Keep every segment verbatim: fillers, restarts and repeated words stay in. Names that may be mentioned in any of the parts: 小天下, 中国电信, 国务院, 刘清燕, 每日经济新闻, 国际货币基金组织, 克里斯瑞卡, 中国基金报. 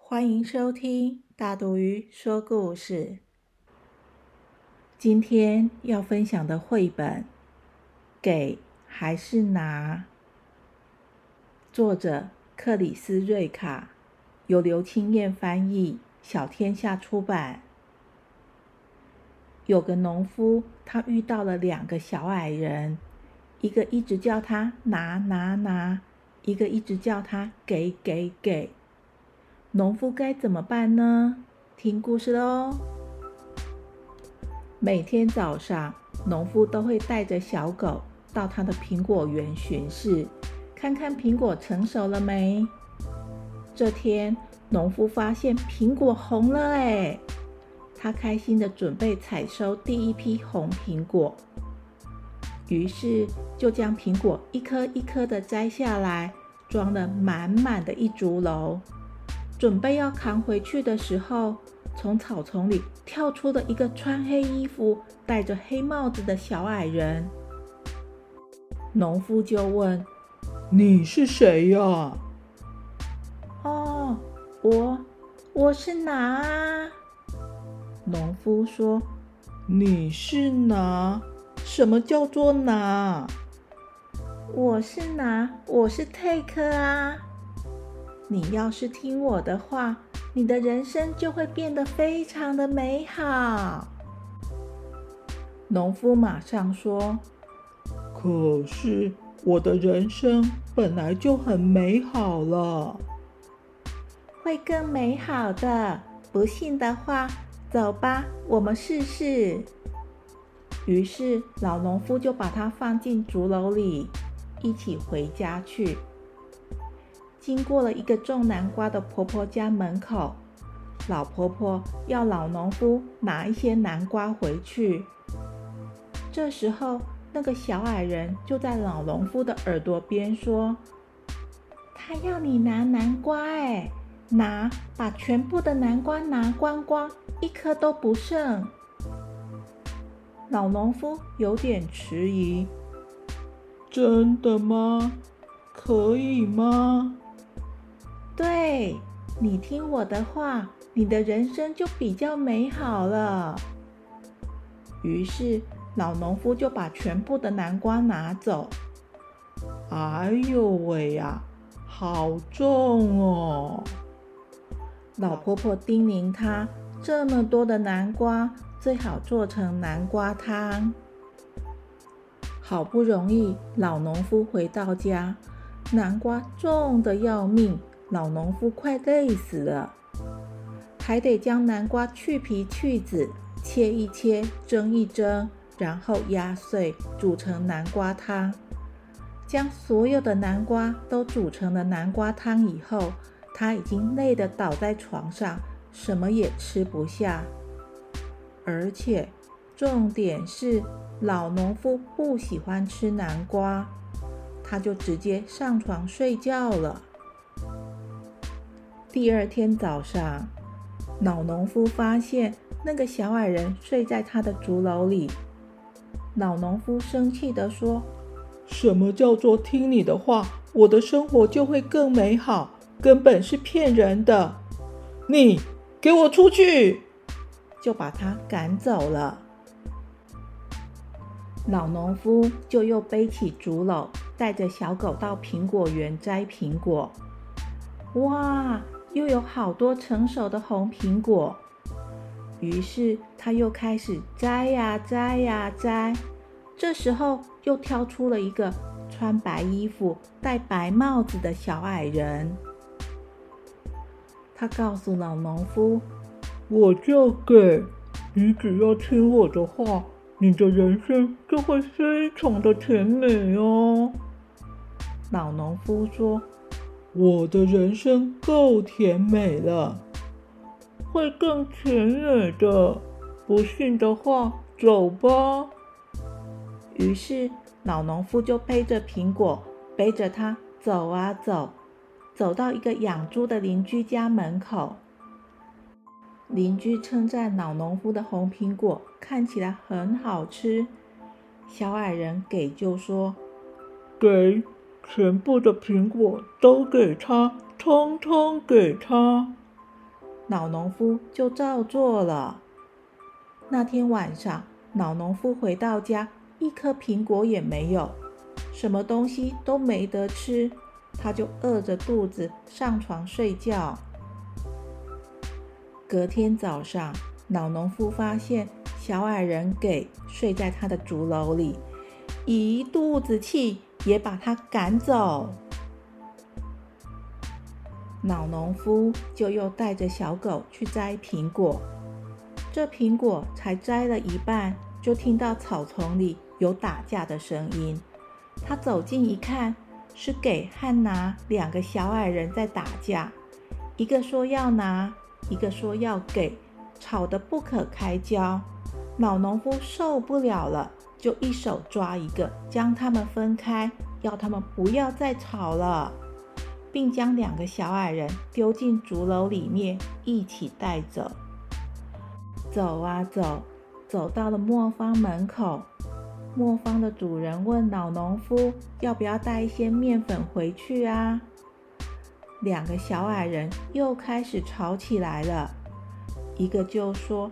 欢迎收听大肚鱼说故事。今天要分享的绘本《给还是拿》，作者克里斯瑞卡，由刘清燕翻译，小天下出版。有个农夫，他遇到了两个小矮人，一个一直叫他拿拿拿，一个一直叫他给给给。农夫该怎么办呢？听故事喽。每天早上，农夫都会带着小狗到他的苹果园巡视，看看苹果成熟了没。这天，农夫发现苹果红了哎，他开心地准备采收第一批红苹果，于是就将苹果一颗一颗地摘下来，装了满满的一竹篓。准备要扛回去的时候，从草丛里跳出了一个穿黑衣服、戴着黑帽子的小矮人。农夫就问：“你是谁呀？”“哦，我我是拿。”农夫说。“你是拿？什么叫做拿？”“我是拿，我是 take 啊。”“你要是听我的话，你的人生就会变得非常的美好。”农夫马上说：“可是我的人生本来就很美好了。”“会更美好的，不信的话，走吧，我们试试。”于是老农夫就把它放进竹篓里，一起回家去。经过了一个种南瓜的婆婆家门口，老婆婆要老农夫拿一些南瓜回去。这时候，那个小矮人就在老农夫的耳朵边说：“他要你拿南瓜哎，拿，把全部的南瓜拿光光，一颗都不剩。”老农夫有点迟疑：“真的吗？可以吗？”“对，你听我的话，你的人生就比较美好了。”于是老农夫就把全部的南瓜拿走。“哎呦喂呀，好重哦！”老婆婆叮咛他，这么多的南瓜，最好做成南瓜汤。好不容易，老农夫回到家，南瓜重得要命，老农夫快累死了，还得将南瓜去皮去籽，切一切，蒸一蒸，然后压碎煮成南瓜汤。将所有的南瓜都煮成了南瓜汤以后，他已经累得倒在床上，什么也吃不下。而且重点是，老农夫不喜欢吃南瓜，他就直接上床睡觉了。第二天早上，老农夫发现那个小矮人睡在他的竹篓里。老农夫生气地说：“什么叫做听你的话，我的生活就会更美好，根本是骗人的！你给我出去！”就把他赶走了。老农夫就又背起竹篓，带着小狗到苹果园摘苹果。哇，又有好多成熟的红苹果。于是他又开始摘呀摘呀摘，这时候又挑出了一个穿白衣服戴白帽子的小矮人。他告诉老农夫，我就给你，只要听我的话，你的人生就会非常的甜美哦。老农夫说，我的人生够甜美了，会更甜美的，不信的话走吧。于是老农夫就背着苹果，背着它走啊走，走到一个养猪的邻居家门口。邻居称赞老农夫的红苹果看起来很好吃。小矮人给就说，给，全部的苹果都给他，通通给他。老农夫就照做了。那天晚上，老农夫回到家，一颗苹果也没有，什么东西都没得吃。他就饿着肚子上床睡觉。隔天早上，老农夫发现小矮人给睡在他的竹篓里，一肚子气，也把他赶走。老农夫就又带着小狗去摘苹果，这苹果才摘了一半，就听到草丛里有打架的声音。他走近一看，是给和拿两个小矮人在打架，一个说要拿，一个说要给，吵得不可开交。老农夫受不了了，就一手抓一个，将他们分开，要他们不要再吵了，并将两个小矮人丢进竹篓里面一起带走。走啊走，走到了磨坊门口。磨坊的主人问老农夫，要不要带一些面粉回去啊？两个小矮人又开始吵起来了，一个就说，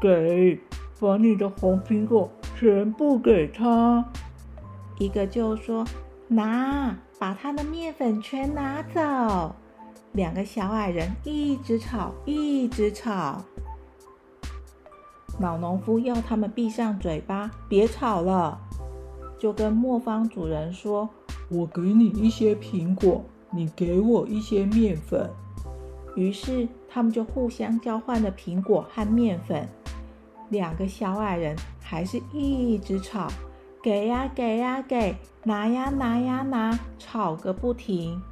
给，把你的红苹果全部给他。一个就说，拿，把他的面粉全拿走。两个小矮人一直吵一直吵。老农夫要他们闭上嘴巴，别吵了，就跟磨坊主人说，我给你一些苹果，你给我一些面粉。于是他们就互相交换了苹果和面粉。两个小矮人还是一直吵，给呀给呀给，拿呀拿呀拿，吵个不停。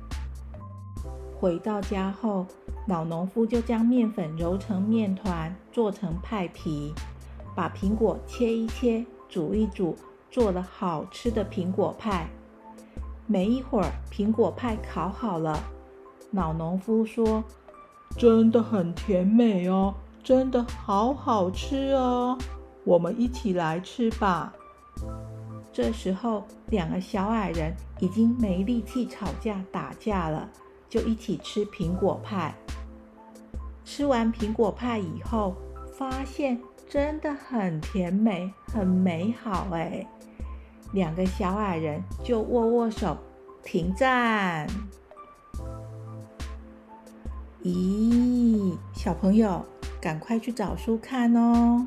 回到家后，老农夫就将面粉揉成面团，做成派皮，把苹果切一切，煮一煮，做了好吃的苹果派。没一会儿，苹果派烤好了。老农夫说，真的很甜美哦，真的好好吃哦，我们一起来吃吧。这时候，两个小矮人已经没力气吵架打架了，就一起吃苹果派。吃完苹果派以后，发现真的很甜美，很美好哎。两个小矮人就握握手，停战。咦，小朋友，赶快去找书看哦。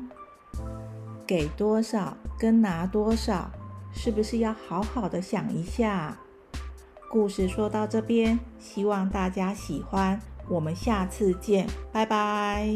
给多少跟拿多少，是不是要好好的想一下？故事说到这边，希望大家喜欢，我们下次见，拜拜。